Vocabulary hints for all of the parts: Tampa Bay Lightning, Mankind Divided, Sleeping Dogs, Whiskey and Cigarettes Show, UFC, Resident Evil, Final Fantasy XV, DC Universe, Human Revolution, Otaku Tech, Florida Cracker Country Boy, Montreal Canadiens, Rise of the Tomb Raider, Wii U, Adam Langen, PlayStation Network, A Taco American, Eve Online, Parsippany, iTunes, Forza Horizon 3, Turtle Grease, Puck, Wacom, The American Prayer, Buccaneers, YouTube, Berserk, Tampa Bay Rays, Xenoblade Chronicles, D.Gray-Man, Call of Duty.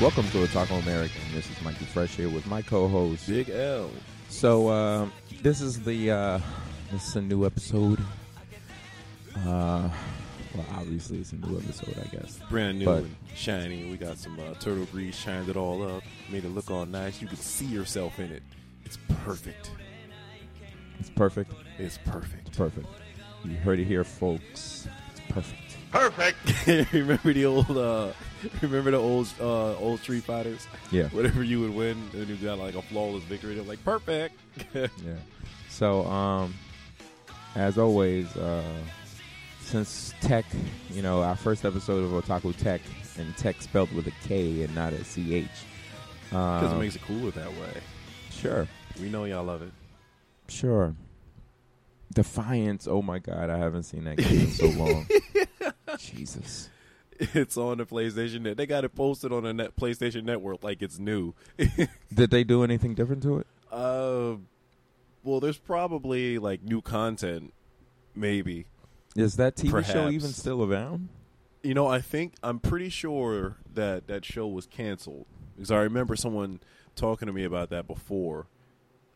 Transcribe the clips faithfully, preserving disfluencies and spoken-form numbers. Welcome to A Taco American. This is Mikey Fresh here with my co-host Big L. So uh, this is the uh, this is a new episode. Uh, well, obviously it's a new episode, I guess. Brand new, but and shiny. We got some uh, Turtle Grease, shined it all up, made it look all nice. You can see yourself in it. It's perfect. It's perfect. It's perfect. It's perfect. You heard it here, folks. It's perfect. Perfect. Remember the old, uh, remember the old, uh, old Street Fighters. Yeah. Whatever you would win, and you got like a flawless victory. They're like perfect. Yeah. So, um, as always, uh, since Tech, you know, our first episode of Otaku Tech, and Tech spelled with a K and not a C H, because um, it makes it cooler that way. Sure. We know y'all love it. Sure. Defiance. Oh my God, I haven't seen that game in so long. Jesus. It's on the PlayStation Network. They got it posted on the net PlayStation Network like it's new. Did they do anything different to it? Uh, well, there's probably like new content, maybe. Is that T V Perhaps. show even still around? You know, I think, I'm pretty sure that that show was canceled. Because I remember someone talking to me about that before.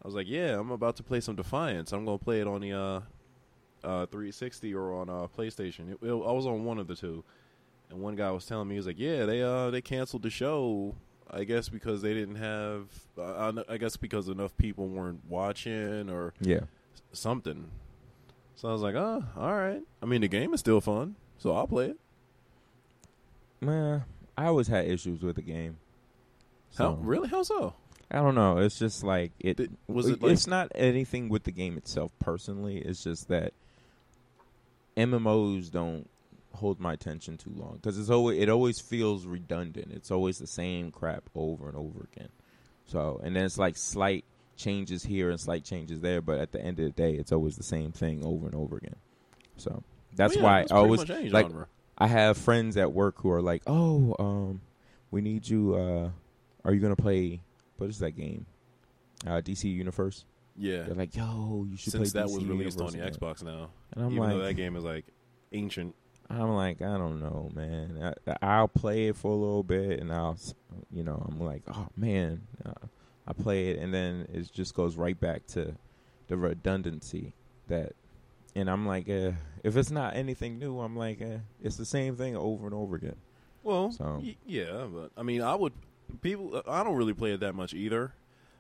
I was like, yeah, I'm about to play some Defiance. I'm going to play it on the uh, uh, three sixty or on uh, PlayStation. It, it, I was on one of the two. And one guy was telling me, he was like, yeah, they uh, they canceled the show, I guess, because they didn't have, uh, I, I guess because enough people weren't watching or yeah. something. So I was like, oh, all right. I mean, the game is still fun, so I'll play it. Man, I always had issues with the game. So. How? Really? How so? I don't know. It's just like it. Did, was it like, it's not anything with the game itself personally. It's just that M M Os don't hold my attention too long because it's always it always feels redundant. It's always the same crap over and over again. So and then it's like slight changes here and slight changes there, but at the end of the day, it's always the same thing over and over again. So that's well, yeah, why that's I always like genre. I have friends at work who are like, "Oh, um, we need you. Uh, are you gonna play?" What is that game? Uh, D C Universe. Yeah. They're like, yo, you should Since play that D C was released Universe on the again. Xbox now. And I'm Even like, though that game is like ancient. I'm like, I don't know, man. I, I'll play it for a little bit, and I'll, you know, I'm like, oh, man. Uh, I play it, and then it just goes right back to the redundancy. that, And I'm like, eh, if it's not anything new, I'm like, eh, it's the same thing over and over again. Well, so. y- yeah, but, I mean, I would... People, I don't really play it that much either,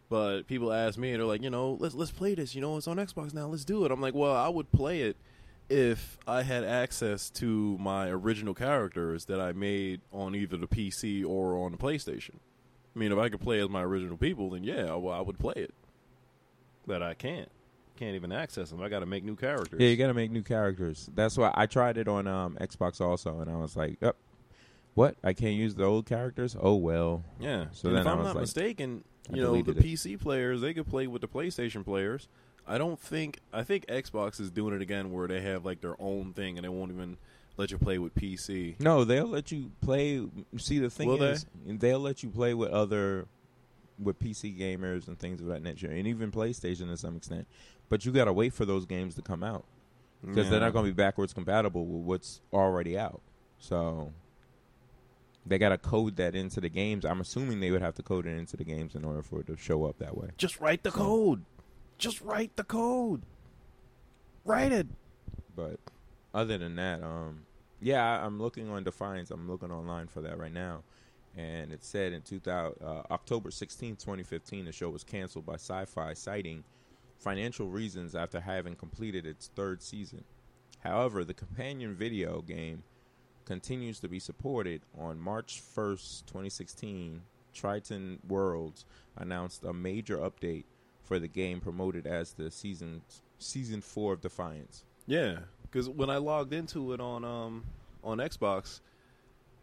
but people ask me and they're like, you know, let's let's play this. You know, it's on Xbox now. Let's do it. I'm like, well, I would play it if I had access to my original characters that I made on either the P C or on the PlayStation. I mean, if I could play as my original people, then yeah, well, I would play it. But I can't. Can't even access them. I got to make new characters. Yeah, you got to make new characters. That's why I tried it on um, Xbox also, and I was like, yep. Oh. What? I can't use the old characters? Oh, well. Yeah. So then if I'm not mistaken, you know, the P C players, they could play with the PlayStation players. I don't think... I think Xbox is doing it again where they have, like, their own thing and they won't even let you play with P C. No, they'll let you play... See, the thing is, they'll let you play with other... with P C gamers and things of that nature. And even PlayStation to some extent. But you got to wait for those games to come out. Because they're not going to be backwards compatible with what's already out. So... They got to code that into the games. I'm assuming they would have to code it into the games in order for it to show up that way. Just write the so. code. Just write the code. Write it. But other than that, um, yeah, I'm looking on Defiance. I'm looking online for that right now. And it said in two thousand, uh, October sixteenth, twenty fifteen, the show was canceled by Sci-Fi, citing financial reasons after having completed its third season. However, the companion video game continues to be supported. On March first, twenty sixteen, Triton Worlds announced a major update for the game promoted as the season season four of Defiance. Yeah, because when I logged into it on um on Xbox,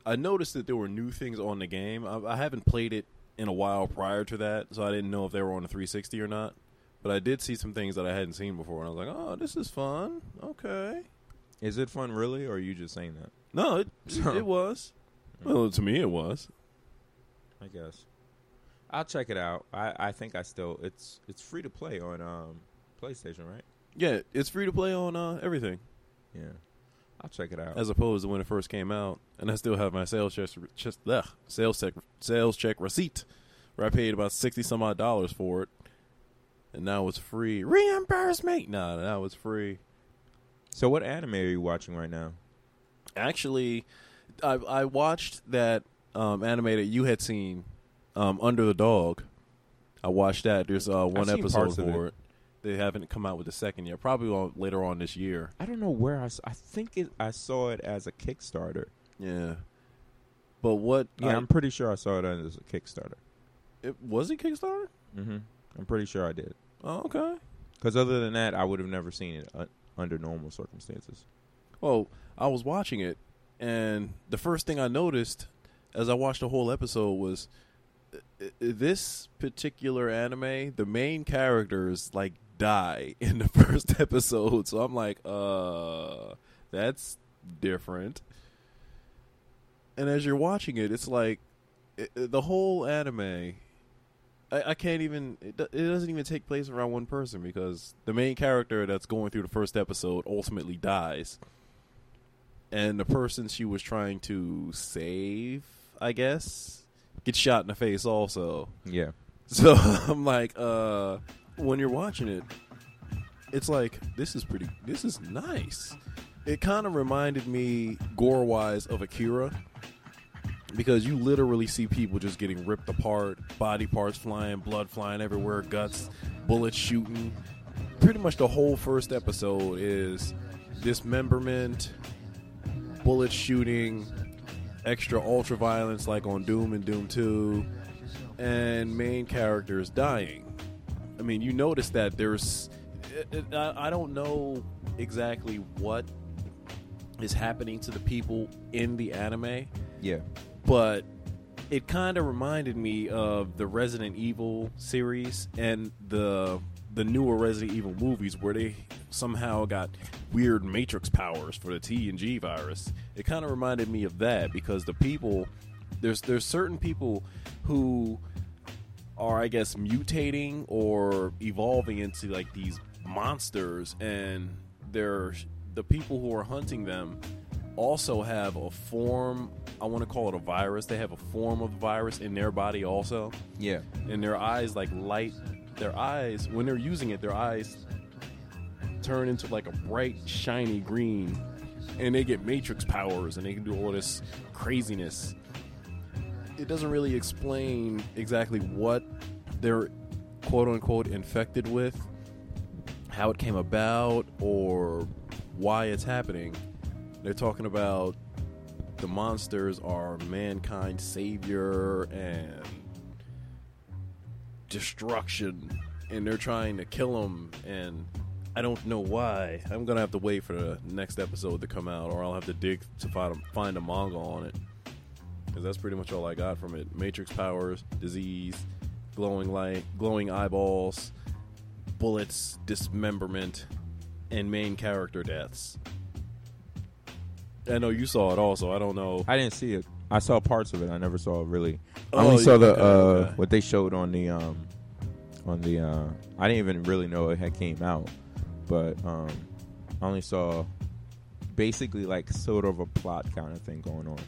I noticed that there were new things on the game. I, I haven't played it in a while prior to that, so I didn't know if they were on the three sixty or not. But I did see some things that I hadn't seen before, and I was like, oh, this is fun. Okay. Is it fun, really, or are you just saying that? No, it, it was. Well, to me, it was. I guess. I'll check it out. I, I think I still... It's it's free to play on um, PlayStation, right? Yeah, it's free to play on uh, everything. Yeah. I'll check it out. As opposed to when it first came out, and I still have my sales check, just, ugh, sales check, sales check receipt, where I paid about sixty some odd dollars for it, and now it's free. Reimburse me! Nah, now it's free. So, what anime are you watching right now? Actually, I, I watched that um, anime that you had seen, um, Under the Dog. I watched that. There's uh, one episode for it. They haven't come out with the second yet. Probably on, later on this year. I don't know where I saw, I think it, I saw it as a Kickstarter. Yeah. But what... Yeah, I, I'm pretty sure I saw it as a Kickstarter. It was it Kickstarter? Mm-hmm. I'm pretty sure I did. Oh, okay. Because other than that, I would have never seen it uh, under normal circumstances. Well, I was watching it, and the first thing I noticed as I watched the whole episode was... This particular anime, the main characters like die in the first episode, so I'm like, uh, that's different. And as you're watching it, it's like it, the whole anime, I, I can't even. It, it doesn't even take place around one person because the main character that's going through the first episode ultimately dies, and the person she was trying to save, I guess. Get shot in the face also. Yeah. So I'm like, uh, when you're watching it, it's like, this is pretty, this is nice. It kind of reminded me, gore-wise, of Akira. Because you literally see people just getting ripped apart, body parts flying, blood flying everywhere, guts, bullets shooting. Pretty much the whole first episode is dismemberment, bullet shooting, extra ultra violence like on Doom and Doom two, and main characters dying. I mean, you notice that there's it, it, I, I don't know exactly what is happening to the people in the anime. Yeah. But it kind of reminded me of the Resident Evil series and the the newer Resident Evil movies where they somehow got weird Matrix powers for the T N G virus. It kind of reminded me of that because the people, there's there's certain people who are, I guess, mutating or evolving into like these monsters, and they're the people who are hunting them also have a form, I want to call it a virus, they have a form of the virus in their body also. Yeah. And their eyes like light, their eyes, when they're using it, their eyes turn into like a bright shiny green, and they get Matrix powers and they can do all this craziness. It doesn't really explain exactly what they're quote unquote infected with, how it came about, or why it's happening. They're talking about the monsters are mankind's savior and destruction, and they're trying to kill them, and I don't know why. I'm going to have to wait for the next episode to come out, or I'll have to dig to find a, find a manga on it. Because that's pretty much all I got from it. Matrix powers, disease, glowing light, glowing eyeballs, bullets, dismemberment, and main character deaths. I know you saw it also. I don't know. I didn't see it. I saw parts of it. I never saw it really. I only oh, saw the uh, okay. what they showed on the... Um, on the uh, I didn't even really know it had came out. But um, I only saw basically like sort of a plot kind of thing going on.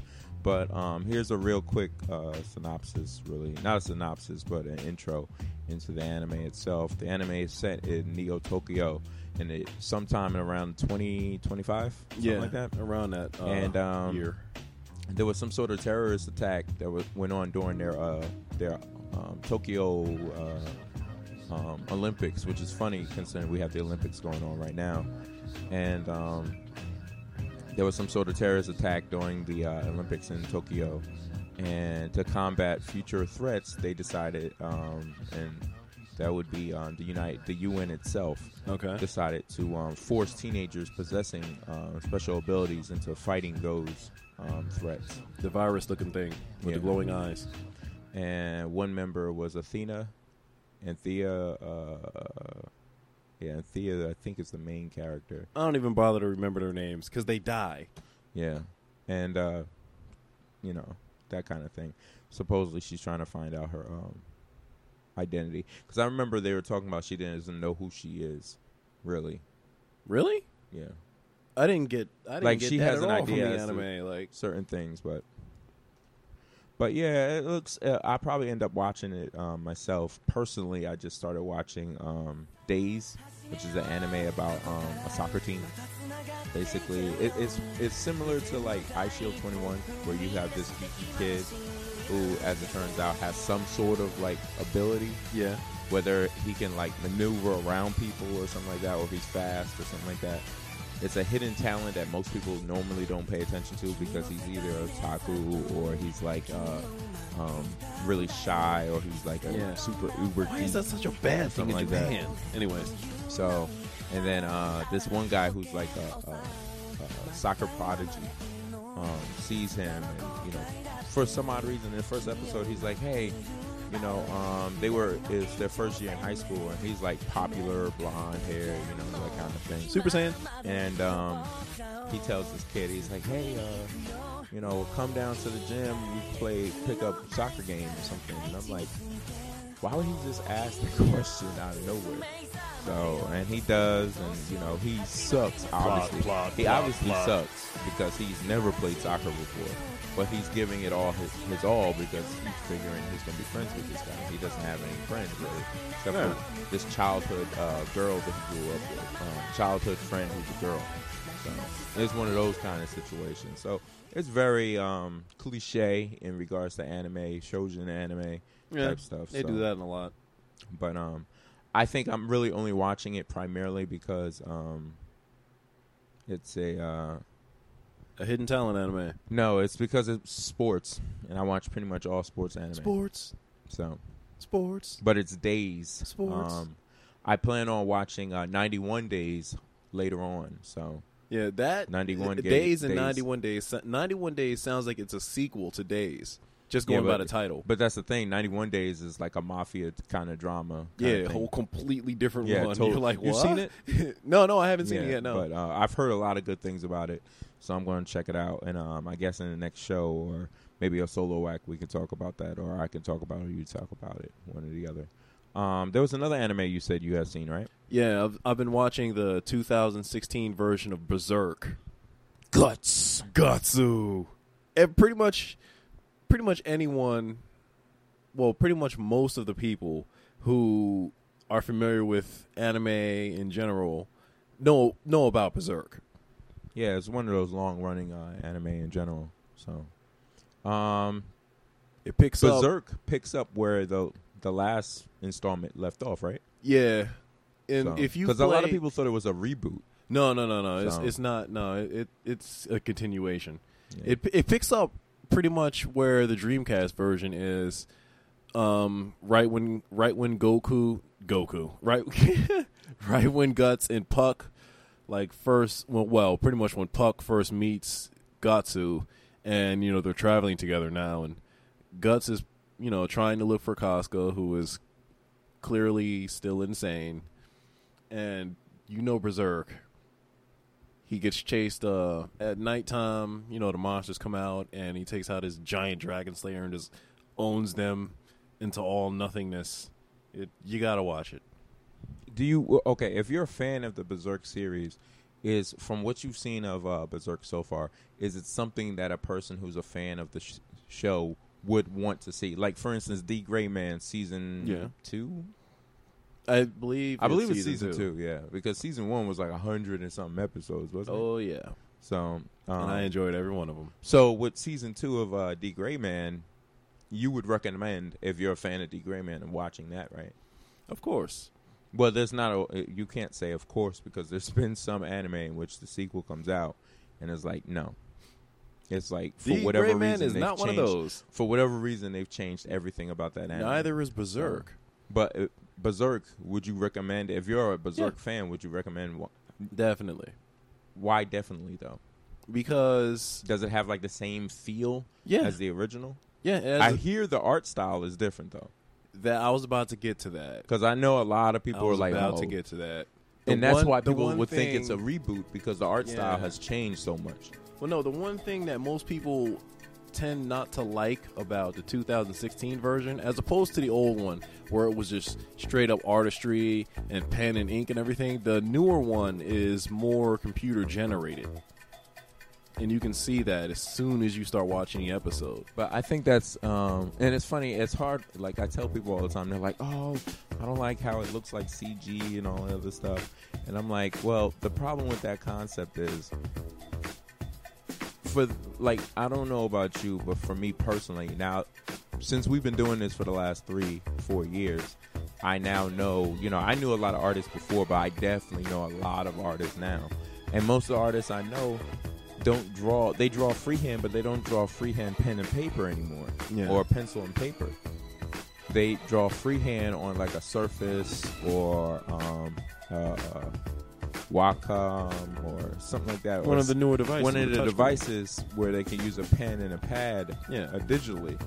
But um, here's a real quick uh, synopsis, really. Not a synopsis, but an intro into the anime itself. The anime is set in Neo Tokyo, and it sometime in around twenty twenty-five, something yeah, like that. Around that uh, and, um, year. There was some sort of terrorist attack that was, went on during their uh, their um, Tokyo uh Um, Olympics, which is funny considering we have the Olympics going on right now. And um, there was some sort of terrorist attack during the uh, Olympics in Tokyo. And to combat future threats, they decided, um, and that would be um, the United, the U N itself, okay, decided to um, force teenagers possessing uh, special abilities into fighting those um, threats. The virus-looking thing with yeah. the glowing eyes. And one member was Athena. And Thea, uh, yeah, Thea, I think is the main character. I don't even bother to remember their names because they die. Yeah, and uh, you know, that kind of thing. Supposedly, she's trying to find out her um, identity because I remember they were talking about she doesn't know who she is, really. Really? Yeah. I didn't get. I didn't like get she that has an idea from the anime, like certain things, but but yeah, it looks. Uh, I probably end up watching it um, myself personally. I just started watching um, Days, which is an anime about um, a soccer team. Basically, it, it's it's similar to like Eyeshield twenty-one, where you have this geeky kid who, as it turns out, has some sort of like ability. Yeah. Whether he can like maneuver around people or something like that, or if he's fast or something like that. It's a hidden talent that most people normally don't pay attention to because he's either a otaku or he's like uh, um, really shy or he's like a yeah. super uber. Why is that such a bad thing in like Japan? That. Anyways, so and then uh, this one guy who's like a, a, a soccer prodigy um, sees him, and you know, for some odd reason, in the first episode, he's like, hey. You know, um, they were, it's their first year in high school, and he's, like, popular, blonde hair, you know, that kind of thing. Super Saiyan. And um, he tells this kid, he's like, hey, uh, you know, come down to the gym, we play, pick up soccer game or something. And I'm like, why would he just ask the question out of nowhere? So, and he does, and, you know, he sucks, obviously. Plot, plot, he plot, obviously plot. sucks because he's never played soccer before. But he's giving it all his, his all because he's figuring he's going to be friends with this guy. He doesn't have any friends, really, except yeah. for this childhood uh, girl that he grew up with, um, childhood friend who's a girl. So it's one of those kind of situations. So it's very um, cliche in regards to anime, shoujo anime yeah, type stuff. They so. do that in a lot. But um, I think I'm really only watching it primarily because um, it's a... Uh, A hidden talent anime. No, it's because it's sports, and I watch pretty much all sports anime. Sports. So. Sports. But it's Days. Sports. Um, I plan on watching uh, ninety-one days later on. So. Yeah, that. ninety-one th- days, days and days. ninety-one days. ninety-one days sounds like it's a sequel to Days. Just going yeah, but, by the title. But that's the thing. ninety-one days is like a mafia kind of drama. Kind yeah, a whole completely different yeah, one. Totally. You're like, what? You've seen it? no, no, I haven't seen yeah, it yet, no. But uh, I've heard a lot of good things about it, so I'm going to check it out. And um, I guess in the next show or maybe a solo act, we can talk about that, or I can talk about it or you talk about it, one or the other. Um, there was another anime you said you have seen, right? Yeah, I've, I've been watching the two thousand sixteen version of Berserk. Guts. Gatsu. And pretty much... Pretty much anyone, well, pretty much most of the people who are familiar with anime in general know know about Berserk. Yeah, it's one of those long-running uh, anime in general. So, um, it picks Berserk up, picks up where the the last installment left off, right? Yeah, and so, if you because a lot of people thought it was a reboot. No, no, no, no. So. It's it's not. No, it it's a continuation. Yeah. It it picks up. Pretty much where the Dreamcast version is, um, right when right when Goku Goku right right when Guts and Puck like first well, well pretty much when Puck first meets Gatsu, and you know they're traveling together now, and Guts is you know trying to look for Casca, who is clearly still insane, and you know Berserk. He gets chased uh, at nighttime. You know, the monsters come out, and he takes out his giant dragon slayer and just owns them into all nothingness. It, you got to watch it. Do you okay? If you're a fan of the Berserk series, is from what you've seen of uh, Berserk so far, is it something that a person who's a fan of the sh- show would want to see? Like, for instance, D.Gray-Man season yeah. two. I believe I believe it's season, season two. two, yeah, because season one was like a hundred and something episodes, wasn't it? Oh yeah. So um, and I enjoyed every one of them. So with season two of uh, D.Gray-Man, you would recommend if you're a fan of D.Gray-Man and watching that, right? Of course. Well, there's not a you can't say of course because there's been some anime in which the sequel comes out and it's like no. It's like for D. whatever Gray-Man reason is they've not changed, one of those. For whatever reason they've changed everything about that anime. Neither is Berserk, so, but. It, Berserk, would you recommend, if you're a Berserk yeah. fan, would you recommend? Wh- definitely. Why definitely, though? Because... Does it have, like, the same feel yeah. as the original? Yeah. I a, hear the art style is different, though. That I was about to get to that. Because I know a lot of people are like, I was about oh. to get to that. The and that's one, why people would thing, think it's a reboot, because the art yeah. style has changed so much. Well, no, the one thing that most people tend not to like about the two thousand sixteen version as opposed to the old one where it was just straight up artistry and pen and ink and everything. The newer one is more computer generated. And you can see that as soon as you start watching the episode. But I think that's, um, and it's funny, it's hard, like I tell people all the time, they're like, oh, I don't like how it looks like C G and all that other stuff. And I'm like, well, the problem with that concept is, for like, I don't know about you, but for me personally, now, since we've been doing this for the last three, four years, I now know, you know, I knew a lot of artists before, but I definitely know a lot of artists now. And most of the artists I know don't draw, they draw freehand, but they don't draw freehand pen and paper anymore, yeah. or pencil and paper. They draw freehand on like a surface or um, uh, Wacom or something like that. One or of the newer devices. One of the devices one. Where they can use a pen and a pad yeah. uh, digitally.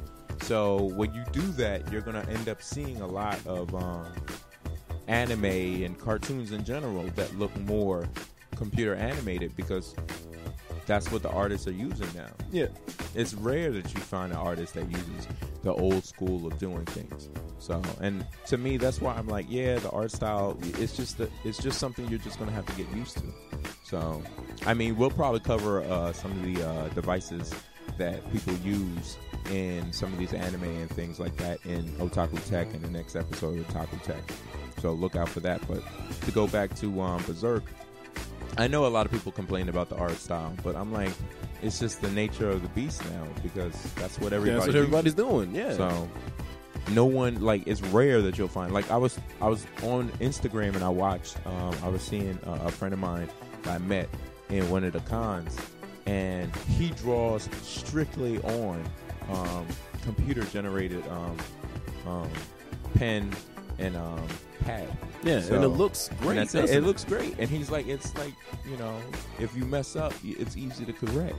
So when you do that, you're going to end up seeing a lot of um, anime and cartoons in general that look more computer animated because that's what the artists are using now. Yeah. It's rare that you find an artist that uses the old school of doing things. So, and to me, that's why I'm like, yeah, the art style, it's just the, it's just something you're just going to have to get used to. So, I mean, we'll probably cover uh, some of the uh, devices that people use in some of these anime and things like that in Otaku Tech in the next episode of Otaku Tech. So look out for that. But to go back to um, Berserk, I know a lot of people complain about the art style, but I'm like, it's just the nature of the beast now because that's what everybody that's what everybody's uses. Doing. Yeah. So no one, like, it's rare that you'll find. Like I was, I was on Instagram and I watched. Um, I was seeing uh, a friend of mine that I met in one of the cons, and he draws strictly on um, computer-generated um, um, pen and um, pad. Yeah, so, and it looks great. It, it looks great. And he's like, it's like, you know, if you mess up, it's easy to correct.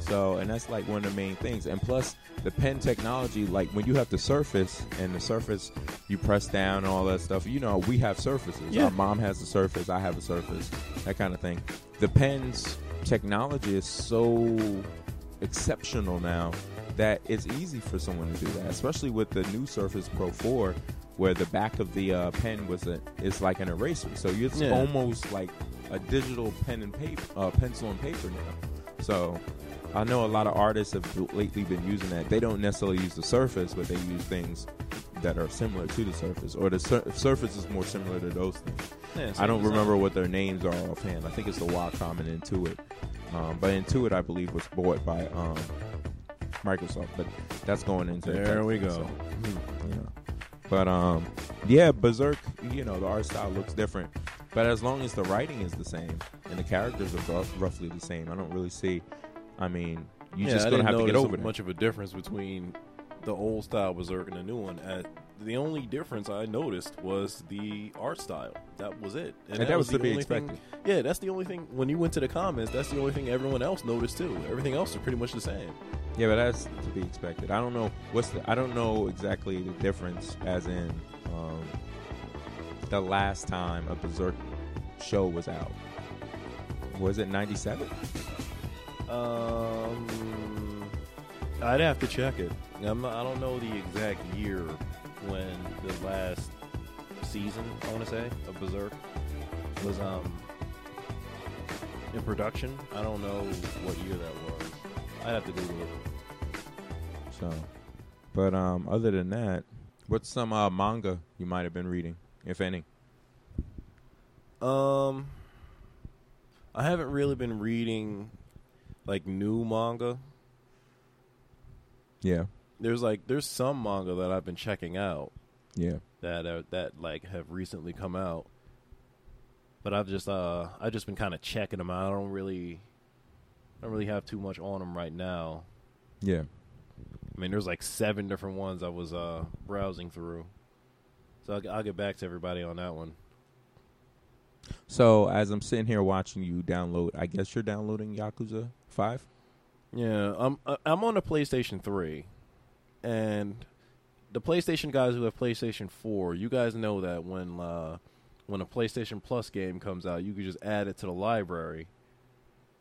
So, and that's like one of the main things. And plus, the pen technology, like when you have the Surface, and the Surface, you press down and all that stuff. You know, we have Surfaces. Yeah. Our mom has a Surface. I have a Surface. That kind of thing. The pen's technology is so exceptional now that it's easy for someone to do that, especially with the new Surface Pro four. Where the back of the uh, pen was a, is like an eraser, so it's yeah. almost like a digital pen and paper, uh, pencil and paper now. So I know a lot of artists have lately been using that. They don't necessarily use the Surface, but they use things that are similar to the Surface, or the sur- Surface is more similar to those things. Yeah, I don't remember what their names are offhand. I think it's the Wacom and Intuit, um, but Intuit I believe was bought by um, Microsoft. But that's going into there. The we go. So, you know. But, um, yeah, Berserk, you know, the art style looks different. But as long as the writing is the same and the characters are rough, roughly the same, I don't really see, I mean, you're yeah, just going to have to get over it. Much of a difference between the old style Berserk and the new one. Uh, the only difference I noticed was the art style. That was it. And, and that, that was, was to the be only expected. Thing, yeah, that's the only thing. When you went to the comments, that's the only thing everyone else noticed, too. Everything else is pretty much the same. Yeah, but that's to be expected. I don't know what's the, I don't know exactly the difference as in um, the last time a Berserk show was out. Was it ninety-seven? Um, I'd have to check it. I'm not, I don't know the exact year when the last season, I want to say, of Berserk was um, in production. I don't know what year that was. I'd have to Google it. So, but um, other than that, what's some uh, manga you might have been reading, if any? Um, I haven't really been reading like new manga. Yeah, there's like there's some manga that I've been checking out. Yeah, that are, that like have recently come out, but I've just uh I've just been kind of checking them out. I don't really, I don't really have too much on them right now. Yeah. I mean, there's like seven different ones I was uh, browsing through. So I'll, I'll get back to everybody on that one. So as I'm sitting here watching you download, I guess you're downloading Yakuza five? Yeah. I'm, I'm on the PlayStation three. And the PlayStation guys who have PlayStation four, you guys know that when, uh, when a PlayStation Plus game comes out, you can just add it to the library.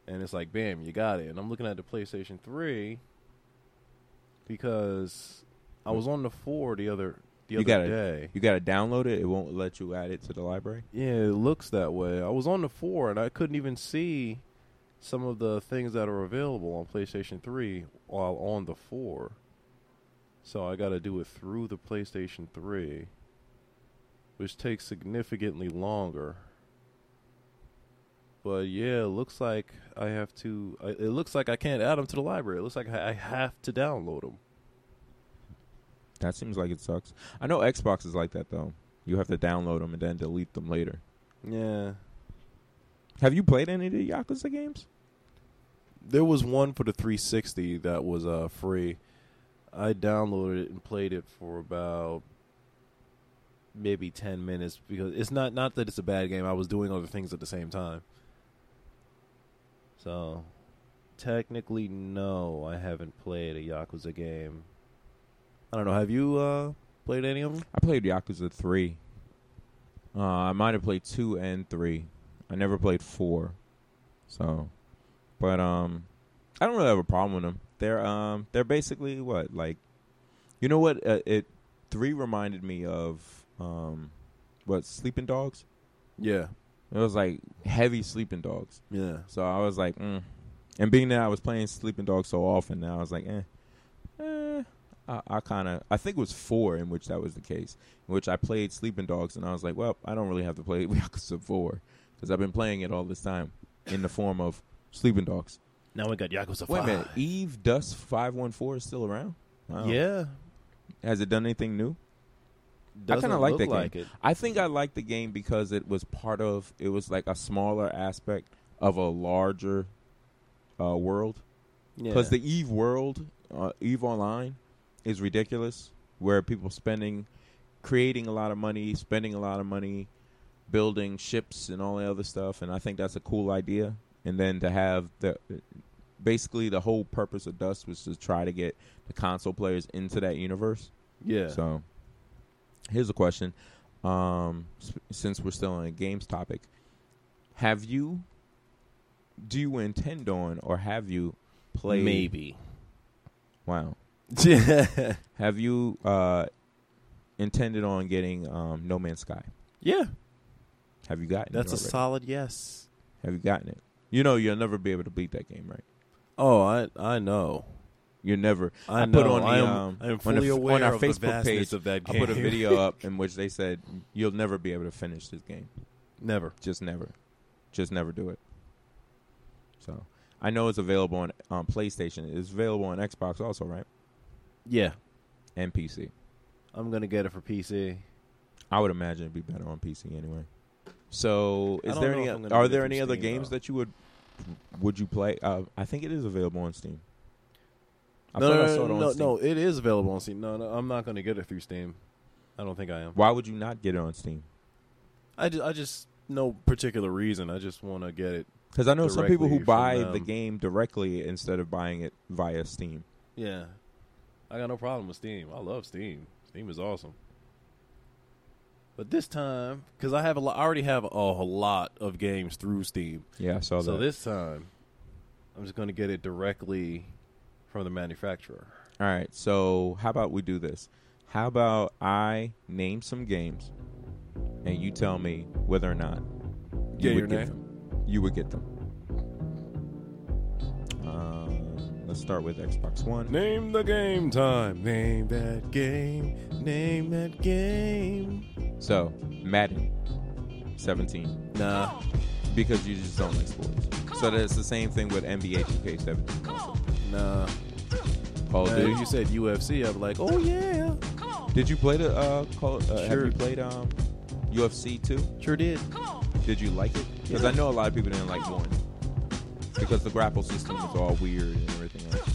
And it's like, bam, you got it. And I'm looking at the PlayStation three, because I was on the four the other the you other gotta, day. You gotta download it. It won't let you add it to the library. Yeah, it looks that way. I was on the four and I couldn't even see some of the things that are available on PlayStation three while on the four. So I gotta do it through the PlayStation three, which takes significantly longer. But yeah, it looks like I have to. I, it looks like I can't add them to the library. It looks like I have to download them. That seems like it sucks. I know Xbox is like that though. You have to download them and then delete them later. Yeah. Have you played any of the Yakuza games? There was one for the three sixty that was uh, free. I downloaded it and played it for about maybe ten minutes because it's not not that it's a bad game. I was doing other things at the same time. So, technically, no, I haven't played a Yakuza game. I don't know. Have you uh, played any of them? I played Yakuza three. Uh, I might have played two and three. I never played four. So, but um, I don't really have a problem with them. They're um, they're basically what like, you know what? Uh, it three reminded me of um, what Sleeping Dogs. Yeah. It was like heavy Sleeping Dogs. Yeah. So I was like, mm. And being that I was playing Sleeping Dogs so often, now I was like, eh, eh. I, I kind of, I think it was four in which that was the case, in which I played Sleeping Dogs, and I was like, well, I don't really have to play Yakuza four because I've been playing it all this time in the form of Sleeping Dogs. Now we got Yakuza five. Wait a minute, Eve Dust five one four is still around? Wow. Yeah. Has it done anything new? Doesn't I kind of like that like game. It. I think I like the game because it was part of, it was like a smaller aspect of a larger uh, world. Because yeah. the Eve world, uh, Eve Online, is ridiculous. Where people spending, creating a lot of money, spending a lot of money, building ships and all the other stuff. And I think that's a cool idea. And then to have the, basically the whole purpose of Dust was to try to get the console players into that universe. Yeah. So. Here's a question. Um, since we're still on a games topic, have you, do you intend on, or have you played? Maybe. Wow. Have you uh, intended on getting um, No Man's Sky? Yeah. Have you gotten That's it? That's a solid yes. Have you gotten it? You know you'll never be able to beat that game, right? Oh, I I know. You're never. I, I put know. on the, I am, um, I am fully on, the, aware on our of Facebook the vastness page of that game. I put a video up in which they said you'll never be able to finish this game. Never, just never, just never do it. So I know it's available on on PlayStation. It's available on Xbox also, right? Yeah, and P C. I'm gonna get it for P C. I would imagine it'd be better on P C anyway. So is there any? Are there any other Steam, games though. that you would would you play? Uh, I think it is available on Steam. I no, no, I saw it on no, Steam. no, it is available on Steam. No, no, I'm not going to get it through Steam. I don't think I am. Why would you not get it on Steam? I just, I just no particular reason. I just want to get it. Because I know some people who buy the game directly instead of buying it via Steam. Yeah. I got no problem with Steam. I love Steam. Steam is awesome. But this time, because I have a lo- I already have a, a lot of games through Steam. Yeah, I saw that. So this time, I'm just going to get it directly from the manufacturer. All right, so how about we do this? How about I name some games, and you tell me whether or not you yeah, would get name. them. You would get them. Uh, let's start with Xbox One. Name the game time. Name that game. Name that game. So Madden, seventeen. Nah, because you just don't like sports. So that's the same thing with N B A two K seventeen. Also. Nah. Call of Duty. You said U F C. I'm like, oh yeah. Did you play the? Uh, call, uh, sure. Have you played um, U F C two? Sure did. Did you like it? Because yeah. I know a lot of people didn't like one because the grapple system was all weird and everything else.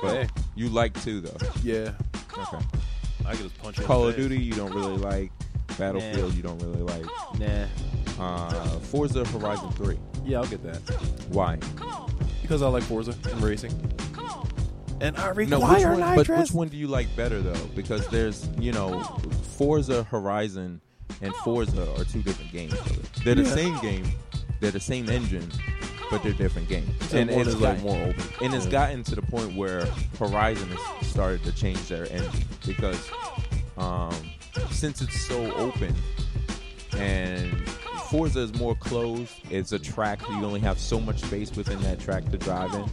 But hey. You like two though. Yeah. Okay. I could just punch. Call of Duty you don't really like. Battlefield nah. you don't really like. Nah. Uh, Forza Horizon three. Yeah, I'll get that. Why? Because I like Forza and racing. And I require no, But which one do you like better, though? Because there's, you know, Forza Horizon and Forza are two different games. They're the yeah. same game. They're the same engine. but they're different games. So and it's like more open. And it's gotten to the point where Horizon has started to change their engine because um, since it's so open and Forza is more closed, it's a track. You only have so much space within that track to drive in.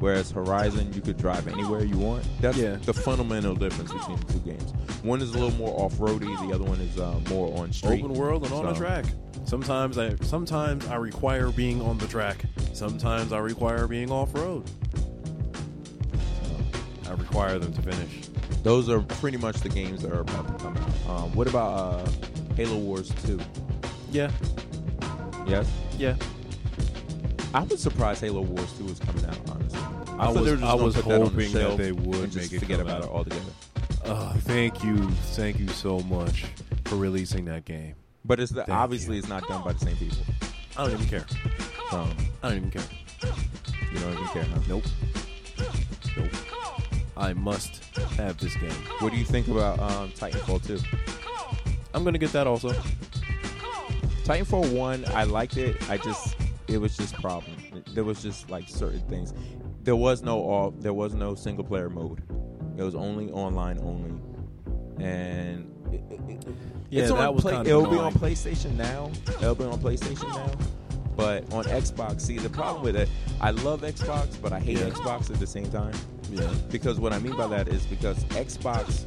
Whereas Horizon, you could drive anywhere you want. That's yeah. the fundamental difference between the two games. One is a little more off-roady. The other one is uh, more on street. Open world and so. on the track. Sometimes I sometimes I require being on the track. Sometimes I require being off-road. So I require them to finish. Those are pretty much the games that are about to come out. Um, what about uh, Halo Wars two? Yeah. Yes? Yeah. I was surprised Halo Wars two was coming out, honestly. I, I was, was, I was hoping that, that they would make it forget about out. it altogether. Oh, thank you. Thank you so much for releasing that game. But it's the, obviously you. it's not done by the same people. I don't even care. Um, I don't even care. You don't even care, huh? Nope. Nope. I must have this game. What do you think about um, Titanfall two? I'm going to get that also. Titanfall one, I liked it. I just... It was just problem. There was just like certain things. There was no all. There was no single player mode. It was only online only, and it, it, it, yeah, it's that on was play, kind of it'll annoying. be on PlayStation now. It'll be on PlayStation now, but on Xbox. See, the problem with it, I love Xbox, but I hate yeah. Xbox at the same time. Yeah. Because what I mean by that is because Xbox,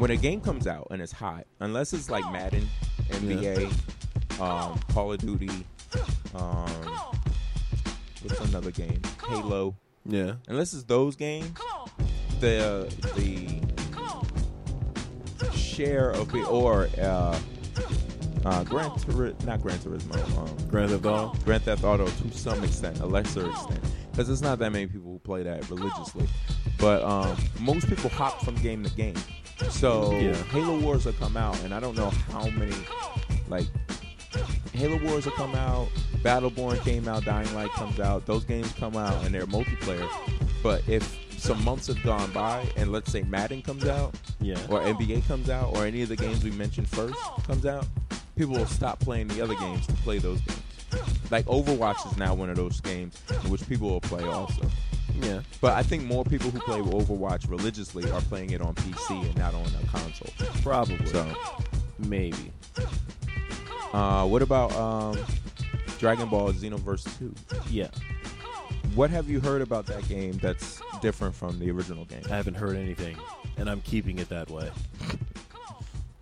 when a game comes out and it's hot, unless it's like Madden, N B A, yeah. um, Call of Duty. Um, what's another game? Halo. Yeah. Unless it's those games, the the share of it or uh, uh, Gran Turismo, not Gran Turismo, um, Grand Theft Auto, Grand Theft Auto to some extent, a lesser extent, because it's not that many people who play that religiously. But um, most people hop from game to game. So yeah. Halo Wars will come out, and I don't know how many like. Halo Wars will come out, Battleborn came out, Dying Light comes out, those games come out and they're multiplayer. But if some months have gone by and let's say Madden comes out, yeah. or N B A comes out, or any of the games we mentioned first comes out, people will stop playing the other games to play those games. Like Overwatch is now one of those games in which people will play also. Yeah. But I think more people who play Overwatch religiously are playing it on P C and not on a console. Probably. So maybe. Uh, what about um, Dragon Ball Xenoverse two? Yeah. What have you heard about that game that's different from the original game? I haven't heard anything, and I'm keeping it that way.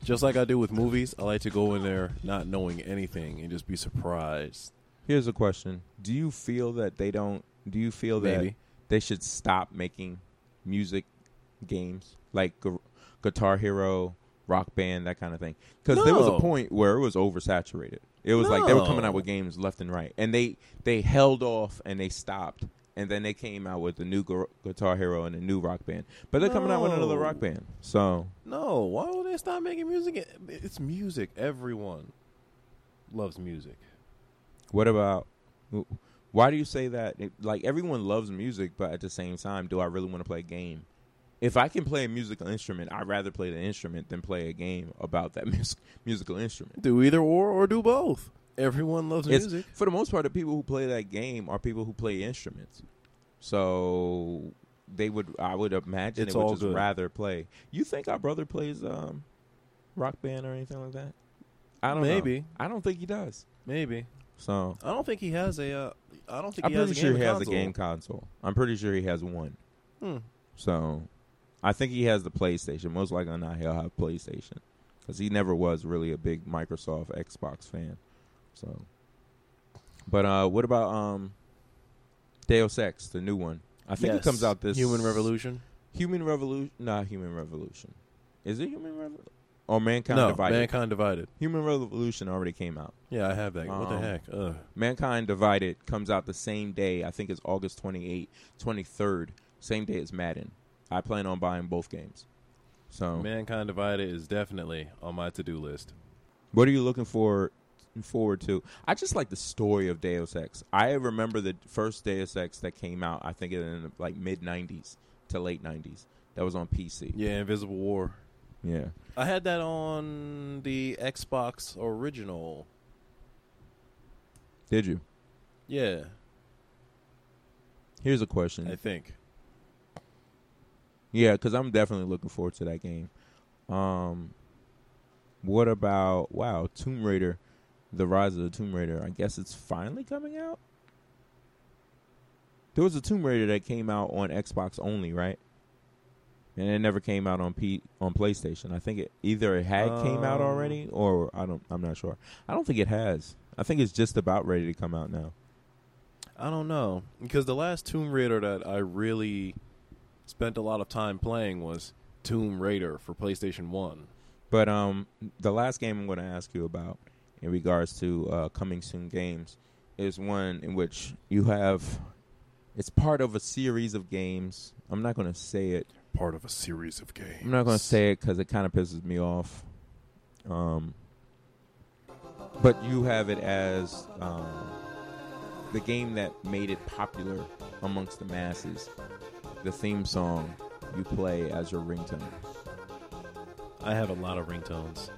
Just like I do with movies, I like to go in there not knowing anything and just be surprised. Here's a question. Do you feel that they don't... Do you feel Maybe. that they should stop making music games like Gu- Guitar Hero... Rock Band, that kind of thing. Because no. there was a point where it was oversaturated. It was no. like they were coming out with games left and right. And they, they held off and they stopped. And then they came out with the new gu- Guitar Hero and a new Rock Band. But they're no. coming out with another Rock Band. So No, why would they stop making music? It's music. Everyone loves music. What about... Why do you say that? Like, everyone loves music, but at the same time, do I really want to play a game? If I can play a musical instrument, I'd rather play the instrument than play a game about that mus- musical instrument. Do either or or do both. Everyone loves it's, music. For the most part, the people who play that game are people who play instruments. So they would, I would imagine it's they would all just good. rather play. You think our brother plays um, Rock Band or anything like that? I don't Maybe. know. Maybe. I don't think he does. Maybe. So I don't think he has a uh, I don't think I'm he has a game console. I'm pretty sure he has console. a game console. I'm pretty sure he has one. Hmm. So... I think he has the PlayStation. Most likely not he'll have PlayStation because he never was really a big Microsoft Xbox fan. So, but uh, what about um, Deus Ex, the new one? I think yes. it comes out this Human Revolution. Human Revolution, not Human Revolution. Is it Human Revolution or Mankind no, Divided? Mankind Divided. Human Revolution already came out. Yeah, I have that. Um, what the heck? Ugh. Mankind Divided comes out the same day. I think it's August twenty-eighth, twenty-third, same day as Madden. I plan on buying both games. So Mankind Divided is definitely on my to-do list. What are you looking for, forward to? I just like the story of Deus Ex. I remember the first Deus Ex that came out, I think in the, like mid-nineties to late nineties. That was on P C. Yeah, Invisible War. Yeah. I had that on the Xbox original. Did you? Yeah. Here's a question. I think. Yeah, because I'm definitely looking forward to that game. Um, what about, wow, Tomb Raider, The Rise of the Tomb Raider. I guess it's finally coming out? There was a Tomb Raider that came out on Xbox only, right? And it never came out on P- on PlayStation. I think it either it had um, came out already or I don't, I'm not sure. I don't think it has. I think it's just about ready to come out now. I don't know. Because the last Tomb Raider that I really spent a lot of time playing was Tomb Raider for PlayStation one. But um, the last game I'm going to ask you about in regards to uh, coming soon games is one in which you have... It's part of a series of games. I'm not going to say it. Part of a series of games. I'm not going to say it because it kind of pisses me off. Um, but you have it as um, the game that made it popular amongst the masses. The theme song you play as your ringtone. I have a lot of ringtones.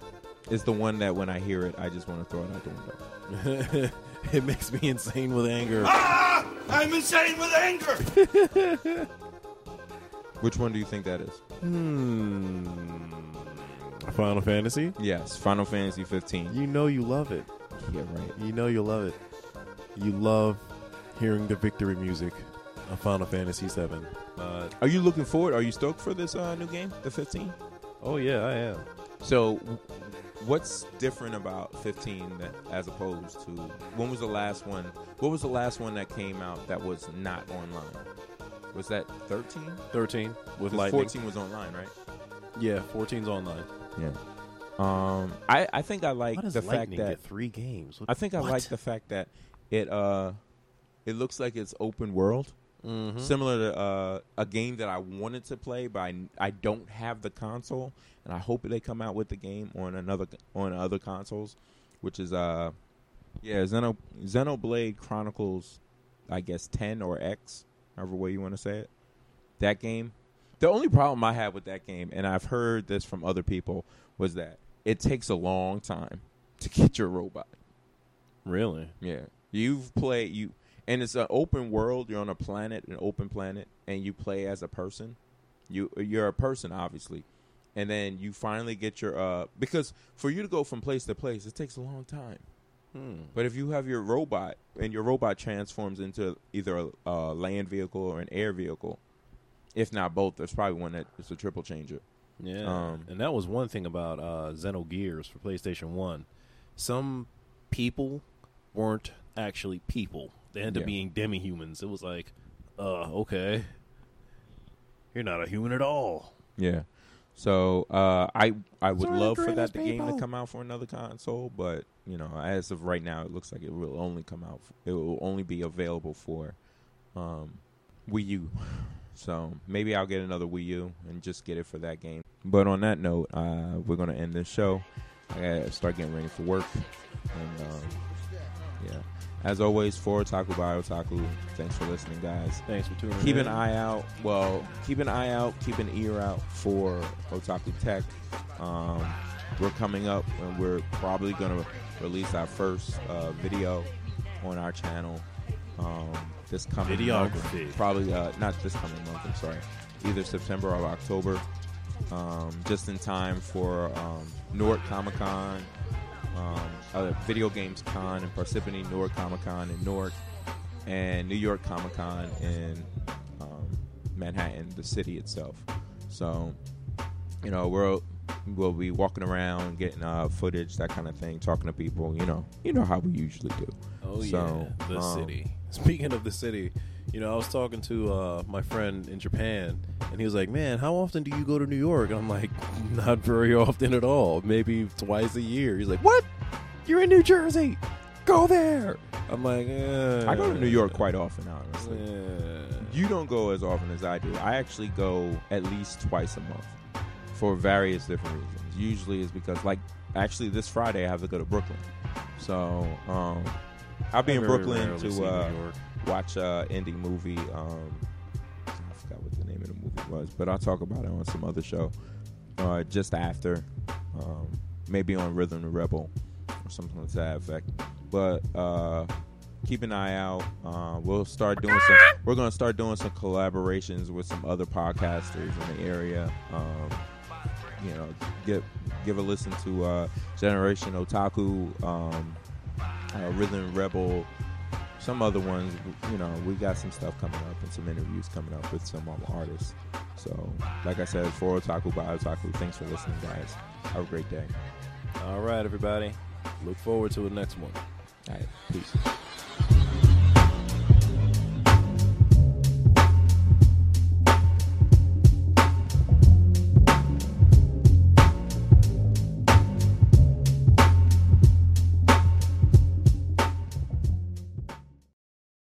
It's the one that when I hear it, I just want to throw it out the window. It makes me insane with anger. Ah! I'm insane with anger! Which one do you think that is? Hmm. Final Fantasy? Yes, Final Fantasy fifteen. You know you love it. Yeah, right. You know you love it. You love hearing the victory music of Final Fantasy seven. Uh, Are you looking forward? Are you stoked for this uh, new game, the fifteen? Oh, yeah, I am. So... What's different about fifteen that, as opposed to when was the last one? What was the last one that came out that was not online? Was that thirteen? thirteen with Lightning. fourteen was online, right? Yeah, fourteen's online. Yeah. Um, I, I think I like the fact Lightning that get three games. What, I think what? I like the fact that it uh it looks like it's open world, mm-hmm. similar to uh, a game that I wanted to play, but I I don't have the console. And I hope they come out with the game on another on other consoles, which is uh, yeah, Xeno Xenoblade Chronicles, I guess ten or X, however way you want to say it. That game, the only problem I had with that game, and I've heard this from other people, was that it takes a long time to get your robot. Really? Yeah. You've played you, and it's an open world. You're on a planet, an open planet, and you play as a person. You you're a person, obviously. And then you finally get your uh, because for you to go from place to place, it takes a long time. Hmm. But if you have your robot and your robot transforms into either a, a land vehicle or an air vehicle, if not both, there's probably one that is a triple changer. Yeah, um, and that was one thing about uh, Xenogears for PlayStation One. Some people weren't actually people; they ended yeah. up being demi-humans. It was like, uh, okay, you're not a human at all. Yeah. So uh, I I would love for that the game to come out for another console, but you know, as of right now, it looks like it will only come out. F- it will only be available for um, Wii U. So maybe I'll get another Wii U and just get it for that game. But on that note, uh, we're gonna end this show. I gotta start getting ready for work. And um, yeah, as always, for Otaku by Otaku. Thanks for listening, guys. Thanks for tuning in. Keep an eye out. Well, keep an eye out. Keep an ear out for Otaku Tech. Um, we're coming up, and we're probably going to release our first uh, video on our channel um, this coming Videography. month. Probably uh, not this coming month. I'm sorry. Either September or October, um, just in time for um, New York Comic Con. Um, other Video Games Con in Parsippany, Newark Comic Con in Newark, and New York Comic Con in um, Manhattan, the city itself. So, you know, we're, we'll be walking around, getting uh, footage, that kind of thing, talking to people. You know, you know how we usually do. Oh so, yeah, the um, city. Speaking of the city, you know, I was talking to uh, my friend in Japan, and he was like, "Man, how often do you go to New York?" And I'm like, "Not very often at all. Maybe twice a year." He's like, "What? You're in New Jersey? Go there." I'm like, eh. I go to New York quite often, honestly. Eh. You don't go as often as I do. I actually go at least twice a month for various different reasons. Usually it's because, like, actually this Friday I have to go to Brooklyn. So um, I'll be I in Brooklyn to uh, watch an indie movie. Um, I forgot what the name of the movie was, but I'll talk about it on some other show uh, just after. Um, maybe on Rhythm the Rebel or something to that effect. But uh, keep an eye out. Uh, we'll start doing some. We're gonna start doing some collaborations with some other podcasters in the area. Um, you know, give give a listen to uh, Generation Otaku, um, uh, Rhythm Rebel, some other ones. You know, we got some stuff coming up and some interviews coming up with some um, artists. So, like I said, for Otaku by Otaku, thanks for listening, guys. Have a great day. All right, everybody. Look forward to the next one. All right, peace.